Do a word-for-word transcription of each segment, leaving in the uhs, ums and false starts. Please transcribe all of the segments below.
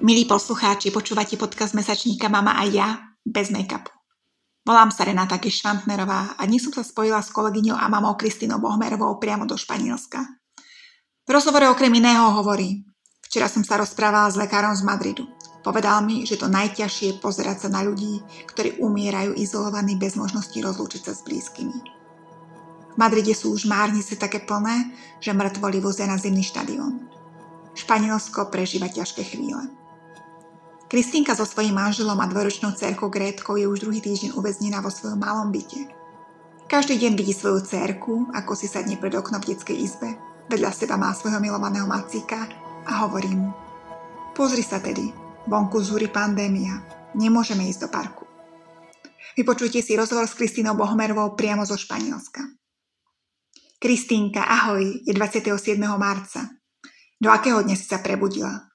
Milí poslucháči, počúvate podcast mesačníka Mama a ja bez make-upu. Volám sa Renata Kešvantnerová a dnes som sa spojila s kolegyňou a mamou Kristínou Böhmerovou priamo do Španielska. V rozhovore okrem iného hovorí: včera som sa rozprávala s lekárom z Madridu. Povedal mi, že to najťažšie je pozerať sa na ľudí, ktorí umierajú izolovaní bez možnosti rozlúčiť sa s blízkymi. V Madride sú už márnice také plné, že mŕtvoly vozia na zimný štadión. Španielsko prežíva ťažké chvíle. Kristínka so svojím manželom a dvojročnou dcérkou Grétkou je už druhý týždeň uväznená vo svojom malom byte. Každý deň vidí svoju dcérku, ako si sadne pred okno v detskej izbe, vedľa seba má svojho milovaného macíka a hovorí mu: pozri sa tedy, vonku zúri pandémia, nemôžeme ísť do parku. Vypočujte si rozhovor s Kristínou Böhmerovou priamo zo Španielska. Kristínka, ahoj, je dvadsiateho siedmeho marca. Do akého dňa si sa prebudila?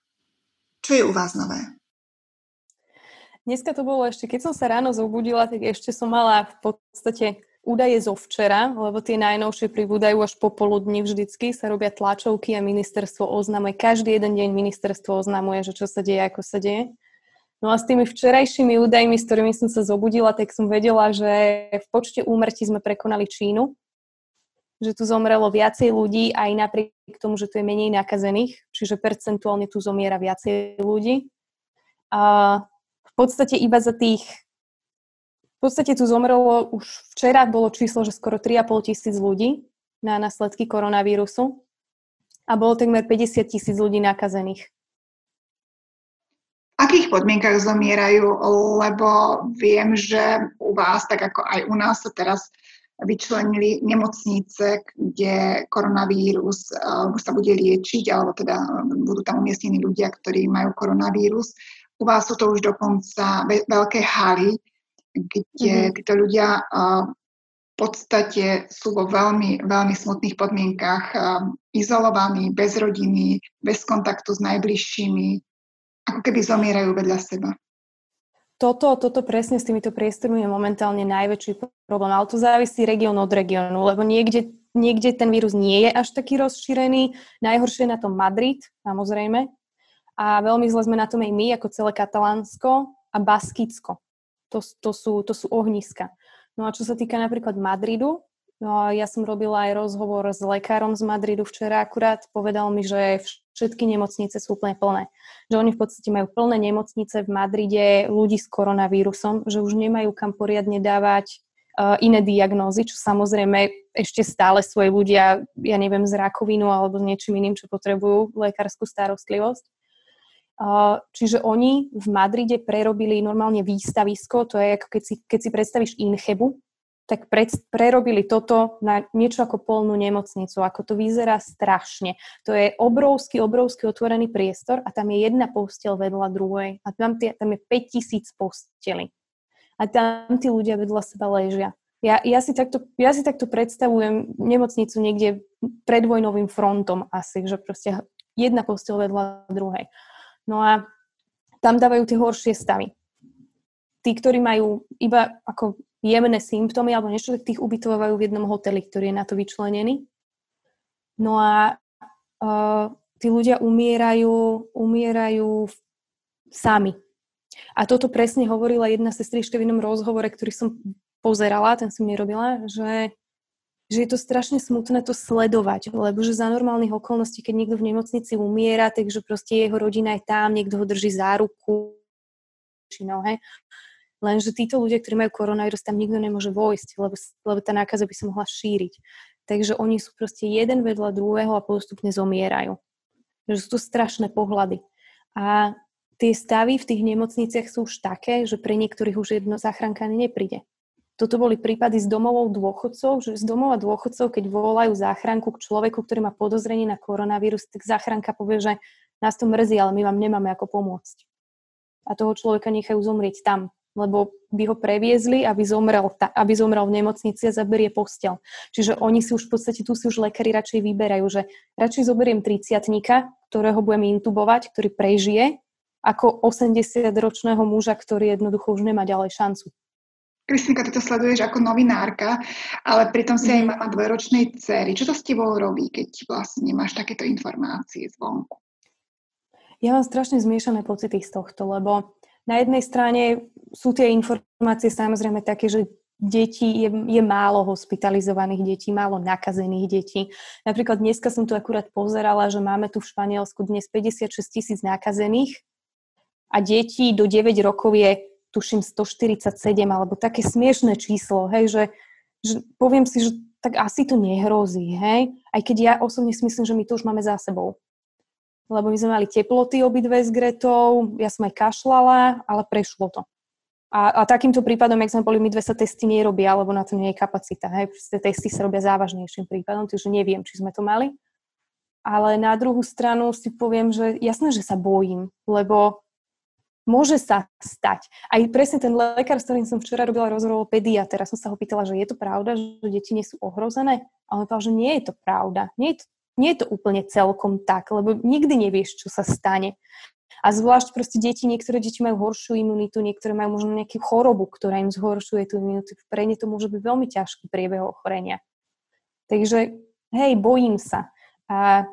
Čo je u vás nové? Dneska to bolo ešte, keď som sa ráno zobudila, tak ešte som mala v podstate údaje zo včera, lebo tie najnovšie pribúdajú až popoludní vždycky, sa robia tlačovky a ministerstvo oznamuje, každý jeden deň ministerstvo oznamuje, že čo sa deje, ako sa deje. No a s tými včerajšími údajmi, s ktorými som sa zobudila, tak som vedela, že v počte úmrtí sme prekonali Čínu, že tu zomrelo viacej ľudí aj napriek tomu, že tu je menej nakazených, čiže percentuálne tu zomiera viacej ľudí. A V podstate iba za tých, v podstate tu zomrelo, už včera bolo číslo, že skoro tri a pol tisíc ľudí na následky koronavírusu a bolo takmer päťdesiat tisíc ľudí nakazených. V akých podmienkach zomierajú? Lebo viem, že u vás, tak ako aj u nás, sa teraz vyčlenili nemocnice, kde koronavírus sa bude liečiť, alebo teda budú tam umiestnení ľudia, ktorí majú koronavírus. U vás sú to už dokonca veľké haly, kde, kde ľudia v podstate sú vo veľmi, veľmi smutných podmienkach, izolovaní, bez rodiny, bez kontaktu s najbližšími, ako keby zomierajú vedľa seba. Toto, toto presne s týmito priestormi je momentálne najväčší problém, ale to závisí región od regiónu, lebo niekde, niekde ten vírus nie je až taký rozšírený. Najhoršie je na tom Madrid, samozrejme. A veľmi zle sme na tom aj my, ako celé Katalánsko a Baskicko. To, to, sú, to sú ohniska. No a čo sa týka napríklad Madridu, no ja som robila aj rozhovor s lekárom z Madridu včera akurát, povedal mi, že všetky nemocnice sú úplne plné. Že oni v podstate majú plné nemocnice v Madride ľudí s koronavírusom, že už nemajú kam poriadne dávať uh, iné diagnózy, čo samozrejme ešte stále svoje ľudia, ja neviem, z rakovinu alebo niečím iným, čo potrebujú lekárskú starostlivosť. Čiže oni v Madride prerobili normálne výstavisko, to je ako keď si, keď si predstavíš Inchebu, tak pred, prerobili toto na niečo ako polnú nemocnicu, ako to vyzerá strašne. To je obrovský, obrovský otvorený priestor a tam je jedna posteľ vedľa druhej a tam, tam je päťtisíc posteli a tam tí ľudia vedľa seba ležia. Ja, ja, si takto, ja si takto predstavujem nemocnicu niekde pred vojnovým frontom asi, že proste jedna posteľ vedľa druhej. No a tam dávajú tie horšie stavy. Tí, ktorí majú iba ako jemné symptómy alebo niečo, tak tých ubytovajú v jednom hoteli, ktorý je na to vyčlenený. No a uh, tí ľudia umierajú, umierajú sami. A toto presne hovorila jedna sestrička v inom rozhovore, ktorý som pozerala, ten som nerobila, že, že je to strašne smutné to sledovať, lebo že za normálnych okolností, keď niekto v nemocnici umiera, takže proste jeho rodina je tam, niekto ho drží za ruku, či nohe. Lenže títo ľudia, ktorí majú koronavírus, tam nikto nemôže vojsť, lebo, lebo tá nákaza by sa mohla šíriť. Takže oni sú proste jeden vedľa druhého a postupne zomierajú. Takže sú to strašné pohľady. A tie stavy v tých nemocniciach sú už také, že pre niektorých už jedno záchranka nepríde. Toto boli prípady z domov dôchodcov, že z domova dôchodcov, keď volajú záchranku k človeku, ktorý má podozrenie na koronavírus, tak záchranka povie, že nás to mrzí, ale my vám nemáme ako pomôcť. A toho človeka nechajú zomrieť tam, lebo by ho previezli, aby zomrel, aby zomrel v nemocnici a zaberie posteľ. Čiže oni si už v podstate, tu si už lekári radšej vyberajú, že radšej zoberiem tridsiatnika, ktorého budem intubovať, ktorý prežije, ako osemdesiatročného muža, ktorý jednoducho už nemá ďalej šancu. Kristínka, ty to sleduješ ako novinárka, ale pritom si aj mama dvojročnej dcery. Čo to s tebou robí, keď vlastne máš takéto informácie zvonku? Ja mám strašne zmiešané pocity z tohto, lebo na jednej strane sú tie informácie samozrejme také, že detí je, je málo hospitalizovaných detí, málo nakazených detí. Napríklad dneska som tu akurát pozerala, že máme tu v Španielsku dnes päťdesiatšesť tisíc nakazených a detí do deväť rokov je, tuším, stoštyridsaťsedem, alebo také smiešné číslo, hej, že, že poviem si, že tak asi to nehrozí, hej, aj keď ja osobne si myslím, že my to už máme za sebou. Lebo my sme mali teploty obidve s Gretou, ja som aj kašlala, ale prešlo to. A, a takýmto prípadom, jak sme boli, my dve sa testy nerobia, lebo na to nie je kapacita. Hej. Testy sa robia závažnejším prípadom, takže neviem, či sme to mali. Ale na druhú stranu si poviem, že jasné, že sa bojím, lebo môže sa stať. Aj presne ten lekár, s ktorým som včera robila rozhovor, pediatra, teraz som sa ho pýtala, že je to pravda, že deti nie sú ohrozené? A on povedal, že nie je to pravda, nie je to Nie je to úplne celkom tak, lebo nikdy nevieš, čo sa stane. A zvlášť proste deti, niektoré deti majú horšiu imunitu, niektoré majú možno nejakú chorobu, ktorá im zhoršuje tú imunitu. Pre ne to môže byť veľmi ťažký priebeh ochorenia. Takže, hej, bojím sa. A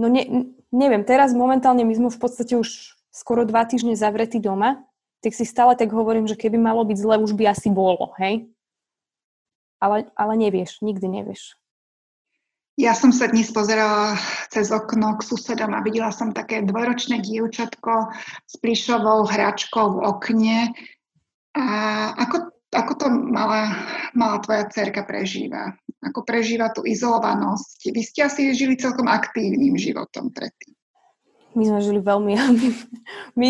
no ne, neviem, teraz momentálne my sme v podstate už skoro dva týždne zavretí doma, tak si stále tak hovorím, že keby malo byť zle, už by asi bolo, hej? Ale, ale nevieš, nikdy nevieš. Ja som sa dnes pozerala cez okno k susedom a videla som také dvojročné dievčatko s plišovou hračkou v okne. A ako, ako to mala, mala tvoja dcérka prežíva? Ako prežíva tú izolovanosť? Vy ste asi žili celkom aktívnym životom predtým. My sme žili veľmi... My,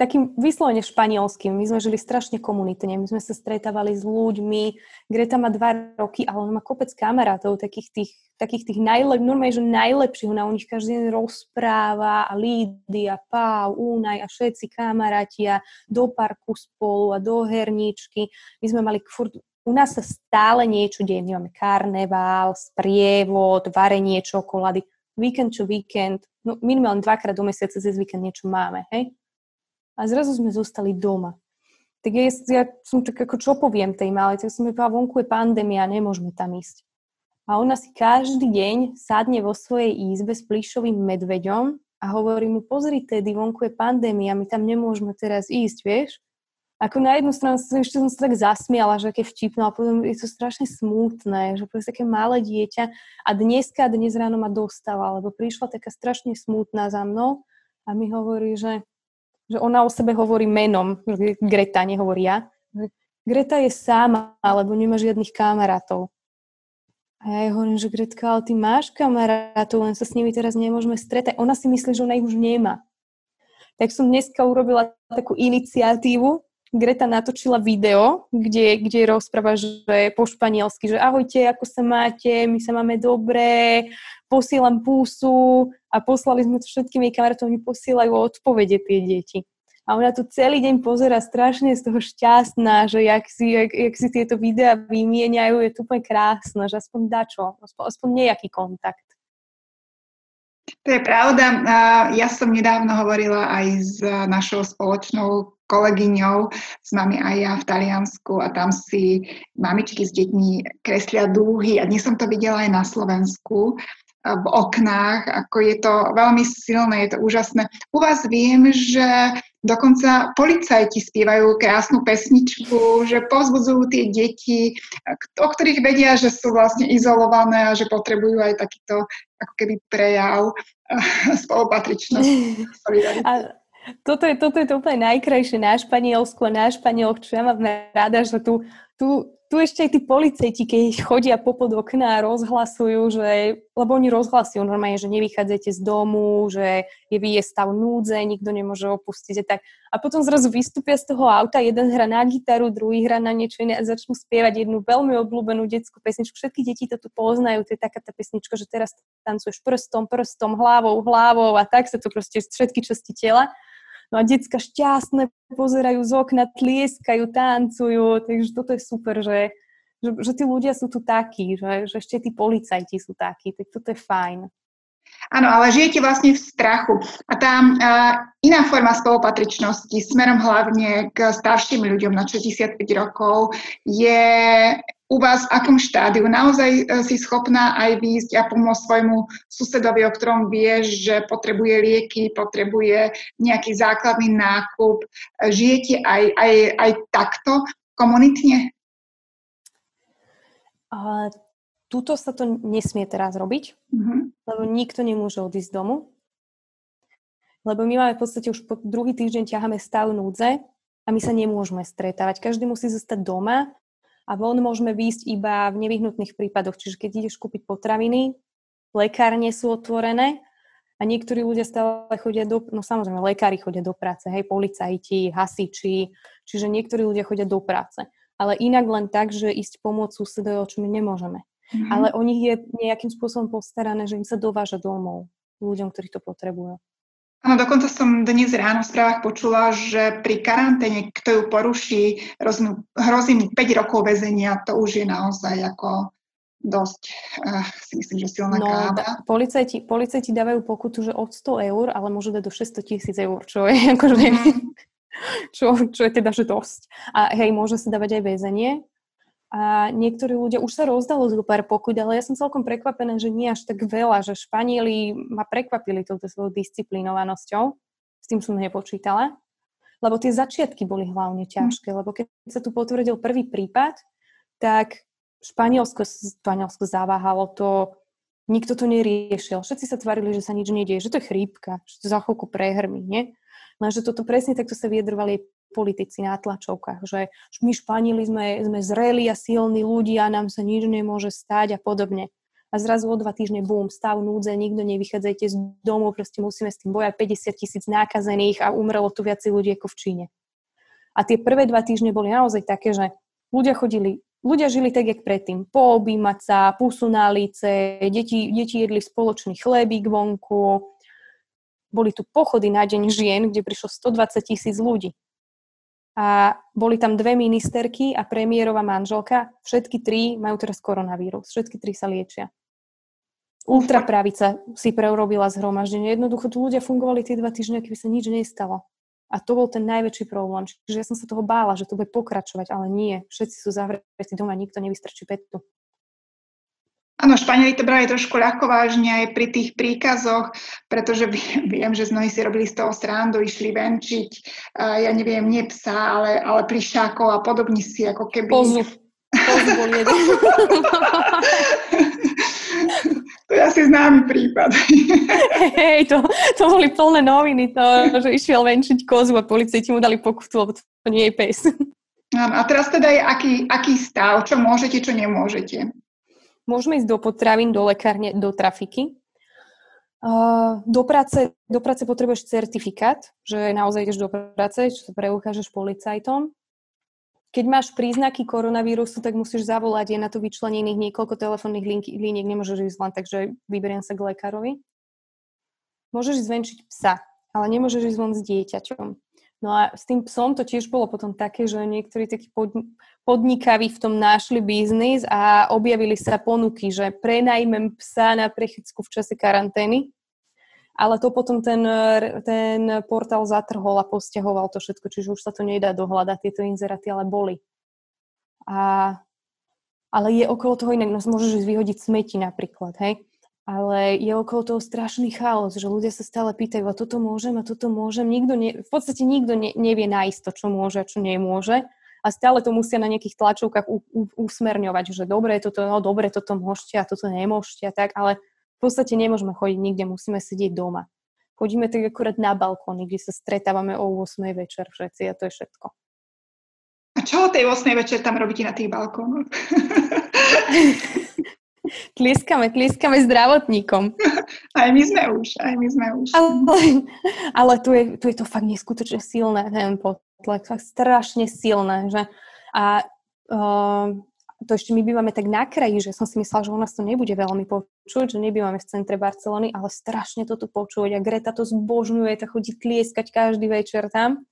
takým vyslovene španielským. My sme žili strašne komunitne. My sme sa stretávali s ľuďmi. Greta má dva roky, ale on má kopec kamarátov, takých tých, takých tých najlep, normálne, že najlepších. Ona o nich každý deň rozpráva. A Lídia, Pau, Únaj a všetci kamarátia do parku spolu a do herničky. My sme mali furt... U nás sa stále niečo deje. Máme karneval, sprievod, varenie čokolády. Víkend čo víkend. No, minimálne dvakrát do mesiaca cez víkend niečo máme, hej? A zrazu sme zostali doma. Tak ja, ja som tak ako, čo poviem tej malej, tak som povedala, vonku je pandémia, nemôžeme tam ísť. A ona si každý deň sadne vo svojej izbe s plíšovým medveďom a hovorí mu, pozri tedy, vonku je pandémia, my tam nemôžeme teraz ísť, vieš? Ako na jednu stranu ešte som sa tak zasmiala, že aké vtipné, a potom je to strašne smutné, že to je také malé dieťa. A dneska, dnes ráno ma dostala, lebo prišla taká strašne smutná za mnou a mi hovorí, že že ona o sebe hovorí menom, Greta, nehovorí ja. Greta je sama, alebo nemá žiadnych kamarátov. A ja jej hovorím, že Gretka, ale ty máš kamarátov, len sa s nimi teraz nemôžeme stretať. Ona si myslí, že ona ich už nemá. Tak som dneska urobila takú iniciatívu. Greta natočila video, kde, kde rozpráva, že po španielsky, že ahojte, ako sa máte, my sa máme dobre, posielam púsu a poslali sme to všetkými kamarátov, oni posielajú odpovede tie deti. A ona to celý deň pozerá, strašne z toho šťastná, že jak si, jak, jak si tieto videá vymieňajú, je to úplne krásne, že aspoň dačo, aspoň, aspoň nejaký kontakt. To je pravda. Ja som nedávno hovorila aj s našou spoločnou kolegyňou, s nami aj ja v Taliansku a tam si mamičky s deťmi kreslia dúhy a dnes som to videla aj na Slovensku v oknách, ako je to veľmi silné, je to úžasné. U vás viem, že dokonca policajti spievajú krásnu pesničku, že povzbudzujú tie deti, o ktorých vedia, že sú vlastne izolované a že potrebujú aj takýto ako keby prejav spolupatričnosti. Toto je, toto je to úplne najkrajšie na Španielsku a na Španieloch, čo ja mám rada, že tu, tu, tu ešte aj tí policajti, keď chodia popod okna a rozhlasujú, že, lebo oni rozhlasujú normálne, že nevychádzate z domu, že je stav núdze, nikto nemôže opustiť a tak. A potom zrazu vystúpia z toho auta, jeden hra na gitaru, druhý hra na niečo iné a začnú spievať jednu veľmi obľúbenú detskú pesničku. Všetky deti to tu poznajú, to je taká tá pesnička, že teraz tancuješ prstom, prstom, hlavou, hlavou a tak sa to proste všetky časti tela. No a decka šťastné pozerajú z okna, tlieskajú, tancujú, takže toto je super, že, že, že tí ľudia sú tu takí, že, že ešte tí policajti sú takí, tak toto je fajn. Áno, ale žijete vlastne v strachu. A tam uh, iná forma spolupatričnosti, smerom hlavne k starším ľuďom na šesťdesiatpäť rokov, je u vás v akom štádiu. Naozaj uh, si schopná aj výjsť a pomôcť svojmu susedovi, o ktorom vieš, že potrebuje lieky, potrebuje nejaký základný nákup. Žijete aj, aj, aj takto komunitne? Uh, tuto sa to nesmie teraz robiť. Mhm. Lebo nikto nemôže odísť domu. Lebo my máme v podstate už po druhý týždeň ťaháme stav núdze a my sa nemôžeme stretávať. Každý musí zostať doma a von môžeme výjsť iba v nevyhnutných prípadoch. Čiže keď ideš kúpiť potraviny, lekárne sú otvorené a niektorí ľudia stále chodia do... No samozrejme, lekári chodia do práce, hej, policajti, hasiči, čiže niektorí ľudia chodia do práce. Ale inak len tak, že ísť pomôcť susedovi, o čom my nemôžeme. Mm-hmm. Ale o nich je nejakým spôsobom postarané, že im sa dováža domov ľuďom, ktorí to potrebujú. Áno, dokonca som dnes ráno v správach počula, že pri karanténe, kto ju poruší, hrozí mu päť rokov väzenia. To už je naozaj ako dosť, uh, si myslím, že silná no, káva. Policajti, policajti dávajú pokutu, že od sto eur, ale môžu dať do šesťsto tisíc eur, čo je, akože, mm-hmm. čo, čo je teda že dosť. A hej, môže sa dávať aj väzenie. A niektorí ľudia, už sa rozdalo super pokut, ale ja som celkom prekvapená, že nie až tak veľa, že Španieli ma prekvapili touto svojou disciplinovanosťou. S tým som nepočítala. Lebo tie začiatky boli hlavne ťažké, lebo keď sa tu potvrdil prvý prípad, tak Španielsko, Španielsko zaváhalo to, nikto to neriešil. Všetci sa tvárili, že sa nič nedieje, že to je chrípka, že to za chvíľku prehrmí, nie? Lenže toto presne takto sa vyjadrovali politici na tlačovkách, že my Španieli sme, sme zreli a silní ľudia, nám sa nič nemôže stať a podobne. A zrazu o dva týždne, bum, stav núdze, nikto nevychádzajte z domov, proste musíme s tým bojať, päťdesiat tisíc nákazených a umrelo tu viac ľudí ako v Číne. A tie prvé dva týždne boli naozaj také, že ľudia chodili, ľudia žili tak, jak predtým, poobímať sa, pusu na líce, deti, deti jedli spoločný chlebík vonku, boli tu pochody na deň žien, kde prišlo stodvadsať tisíc ľudí. A boli tam dve ministerky a premiérová manželka. Všetky tri majú teraz koronavírus. Všetky tri sa liečia. Ultrapravica si preurobila zhromaždenie. Jednoducho tu ľudia fungovali tie dva týždne, keby sa nič nestalo. A to bol ten najväčší problém. Čiže ja som sa toho bála, že to bude pokračovať, ale nie. Všetci sú zavretí doma, nikto nevystrčí petu. Áno, Španieli to brali trošku ľahko vážne aj pri tých príkazoch, pretože viem, že mnohí si robili z toho srandu, išli venčiť, ja neviem, nie psa, ale, ale plišákov a podobne si, ako keby... Pozu. Pozu bol jeden. To je asi známy prípad. Hej, to, to boli plné noviny, to, že išiel venčiť kozu a policajti mu dali pokutu, lebo to nie je pes. A teraz teda je aký, aký stav, čo môžete, čo nemôžete? Môžeme ísť do potravín, do lekárne, do trafiky. Do práce, do práce potrebuješ certifikát, že naozaj ideš do práce, čo sa preukážeš policajtom. Keď máš príznaky koronavírusu, tak musíš zavolať, je na to vyčlenených niekoľko telefónnych liniek, nemôžeš ísť len, takže vyberiem sa k lekárovi. Môžeš ísť venčiť psa, ale nemôžeš ísť von s dieťaťom. No a s tým psom to tiež bolo potom také, že niektorí takí podnikaví v tom našli biznis a objavili sa ponuky, že prenajmem psa na prechádzku v čase karantény, ale to potom ten, ten portál zatrhol a posťahoval to všetko, čiže už sa to nedá dohľadať, tieto inzeráty ale boli. A, ale je okolo toho inak, no môžeš vyhodiť smeti napríklad, hej? Ale je okolo toho strašný chaos, že ľudia sa stále pýtajú, a toto môžem, a toto môžem. Nikto ne, v podstate nikto ne, nevie nájsť to, čo môže a čo nemôže. A stále to musia na nejakých tlačovkách u, u, usmerňovať, že dobre, toto, no, dobre, toto môžete a toto nemôžete a tak, ale v podstate nemôžeme chodiť nikde, musíme sedieť doma. Chodíme tak akurát na balkóny, kde sa stretávame o ôsmej večer všetci a to je všetko. A čo o tej ôsmej večer tam robíte na tých balkónoch? Tlieskame, tlieskame zdravotníkom. Aj my sme už, aj my sme už. Ale, ale tu, je, tu je to fakt neskutočne silné, ten potlak, fakt strašne silné, že a uh, to ešte my bývame tak na kraji, že som si myslela, že u nás to nebude veľmi počuť, že nebývame v centre Barcelony, ale strašne to tu počuť a Greta to zbožňuje, tak chodí tlieskať každý večer tam.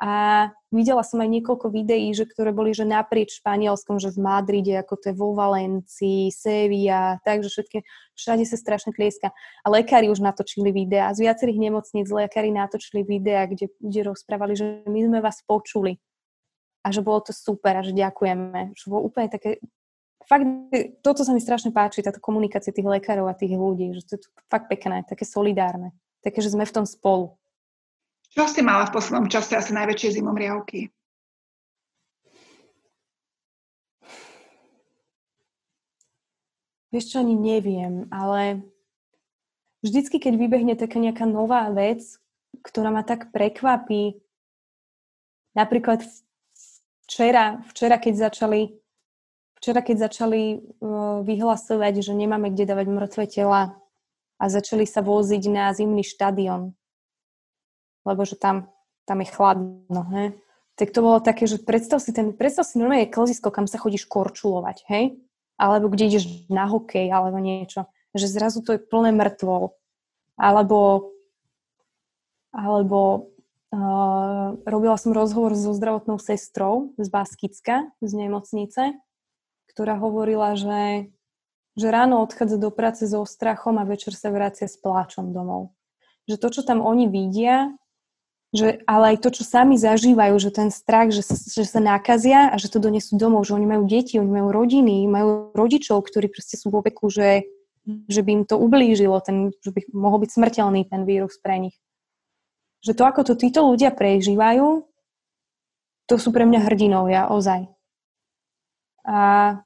A videla som aj niekoľko videí, že, ktoré boli že naprieč Španielskom, že v Madride, ako to je vo Valencii, Sevilla, takže všetky, všade sa strašne tlieska. A lekári už natočili videá, z viacerých nemocníc lekári natočili videá, kde, kde rozprávali, že my sme vás počuli a že bolo to super a že ďakujeme. Že bolo úplne také... Fakt, toto sa mi strašne páči, táto komunikácia tých lekárov a tých ľudí, že to je fakt pekné, také solidárne, také, že sme v tom spolu. Čo ste mala v poslednom čase asi najväčšie zimomriavky? Vieš čo, ani neviem, ale vždycky, keď vybehne taká nejaká nová vec, ktorá ma tak prekvapí, napríklad včera, včera keď začali včera, keď začali vyhlasovať, že nemáme kde dávať mŕtve tela a začali sa voziť na zimný štadión, lebo že tam, tam je chladno, he? Tak to bolo také, že predstav si, ten, predstav si normálne klzisko, kam sa chodíš korčulovať, hej? Alebo kde ideš na hokej, alebo niečo. Že zrazu to je plné mŕtvol. Alebo, alebo uh, robila som rozhovor so zdravotnou sestrou z Baskicka, z nemocnice, ktorá hovorila, že, že ráno odchádza do práce so strachom a večer sa vracia s pláčom domov. Že to, čo tam oni vidia, že, ale aj to, čo sami zažívajú, že ten strach, že sa, že sa nakazia a že to donesú domov, že oni majú deti, oni majú rodiny, majú rodičov, ktorí proste sú vo veku, že, že by im to ublížilo, ten, že by mohol byť smrteľný ten vírus pre nich. Že to, ako to títo ľudia prežívajú, to sú pre mňa hrdinovia, ozaj. A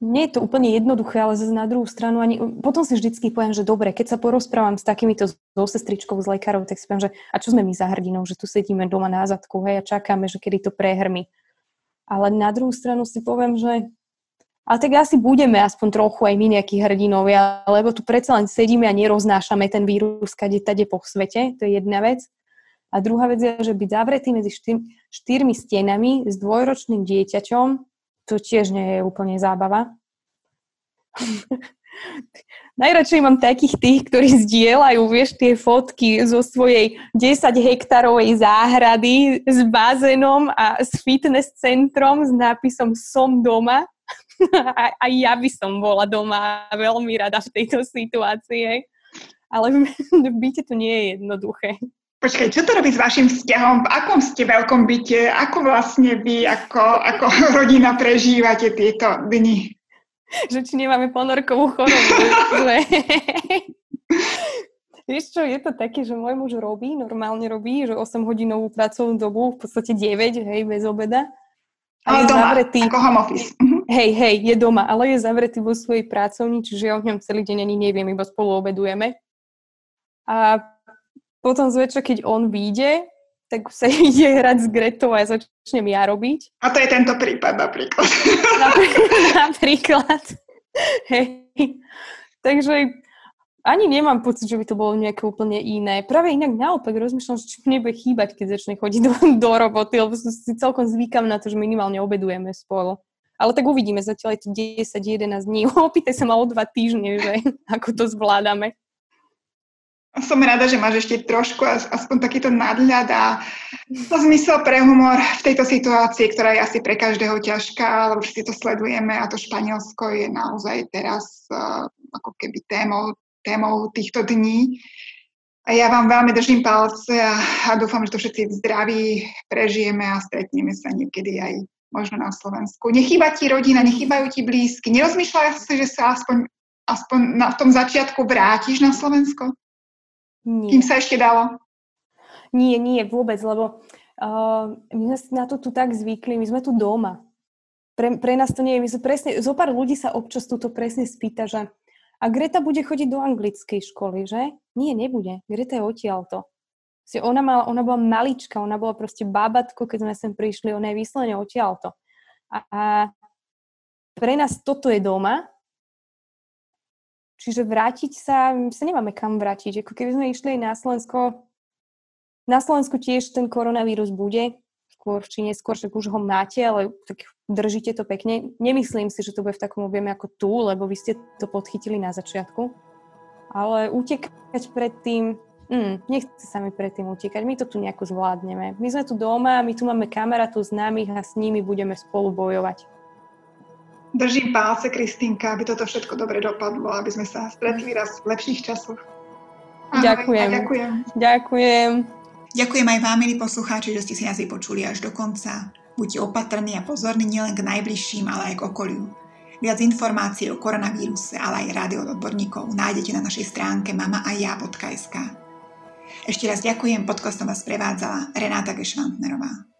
nie je to úplne jednoduché, ale zase na druhú stranu ani... Potom si vždycky poviem, že dobre, keď sa porozprávam s takýmito so sestričkou, s lekárov, tak si poviem, že a čo sme my za hrdinou, že tu sedíme doma na zadku, hej, a čakáme, že kedy to prehrmi. Ale na druhú stranu si poviem, že a tak asi budeme aspoň trochu aj my nejakí hrdinovia, lebo tu predsa len sedíme a neroznášame ten vírus kade tade po svete, to je jedna vec. A druhá vec je, že byť zavretý medzi štyrmi stenami s dvojročným dieťaťom, to tiež nie je úplne zábava. Najradšej mám takých tých, ktorí zdieľajú, vieš, tie fotky zo svojej desať hektárovej záhrady s bazénom a s fitness centrom s nápisom Som doma. A, a ja by som bola doma veľmi rada v tejto situácii. Ale byť to nie je jednoduché. Počkaj, čo to robí s vašim vzťahom? V akom ste veľkom byte? Ako vlastne vy, ako, ako rodina prežívate tieto dni? Že či nemáme ponorkovú chorobu. Vieš čo, je to také, že môj muž robí, normálne robí, že osemhodinovú pracovnú dobu, v podstate deväť, hej, bez obeda. Ale je doma, zavretý, ako home office. Hej, hej, je doma, ale je zavretý vo svojej pracovni, čiže ja o ňom celý deň ani neviem, iba spolu obedujeme. A potom zvečer, keď on vyjde, tak sa ide hrať s Gretou a ja začnem ja robiť. A to je tento prípad napríklad. Napríklad. Hej. Takže ani nemám pocit, že by to bolo nejaké úplne iné. Práve inak naopak rozmýšľam, že či mi nebude chýbať, keď začne chodiť do, do roboty, lebo si celkom zvykam na to, že minimálne obedujeme spolu. Ale tak uvidíme, zatiaľ je to desať jedenásť dní. Opýtaj sa ma o dva týždne, že ako to zvládame. Som rada, že máš ešte trošku aspoň takýto nadhľad a to zmysel pre humor v tejto situácii, ktorá je asi pre každého ťažká, lebo všetci to sledujeme a to Španielsko je naozaj teraz uh, ako keby témou, témou týchto dní. A ja vám veľmi držím palce a, a dúfam, že to všetci zdraví prežijeme a stretneme sa niekedy aj možno na Slovensku. Nechýba ti rodina, nechýbajú ti blízky. Nerozmýšľala si, že sa aspoň, aspoň na, v tom začiatku vrátiš na Slovensko? Nie. Kým sa ešte dalo? Nie, nie, vôbec, lebo uh, my sme na to tu tak zvykli, my sme tu doma. Pre, pre nás to nie je, my sme presne, zo pár ľudí sa občas túto presne spýta, že a Greta bude chodiť do anglickej školy, že? Nie, nebude, Greta je odtiaľto. Ona, mala, ona bola malička, ona bola proste bábatko, keď sme sem prišli, ona je výsledne odtiaľto. A, a pre nás toto je doma. Čiže vrátiť sa, my sa nemáme kam vrátiť. Ako keby sme išli aj na Slovensko, na Slovensku tiež ten koronavírus bude, skôr či neskôr, tak už ho máte, ale tak držíte to pekne. Nemyslím si, že to bude v takom objeme ako tu, lebo vy ste to podchytili na začiatku. Ale utekať pred tým, Mm, nechce sa mi predtým utíkať, my to tu nejako zvládneme. My sme tu doma, my tu máme kamarátov známych a s nimi budeme spolu bojovať. Držím palce, Kristínka, aby toto všetko dobre dopadlo, aby sme sa stretli raz v lepších časoch. Ahoj, ďakujem. ďakujem. Ďakujem. Ďakujem aj vám, milí poslucháči, že ste si nás vypočuli až do konca. Buďte opatrní a pozorní nielen k najbližším, ale aj k okoliu. Viac informácií o koronavíruse, ale aj rady od odborníkov nájdete na našej stránke mama a ja bodka es ká. Ešte raz ďakujem, podcastom vás prevádzala Renata Kešvantnerová.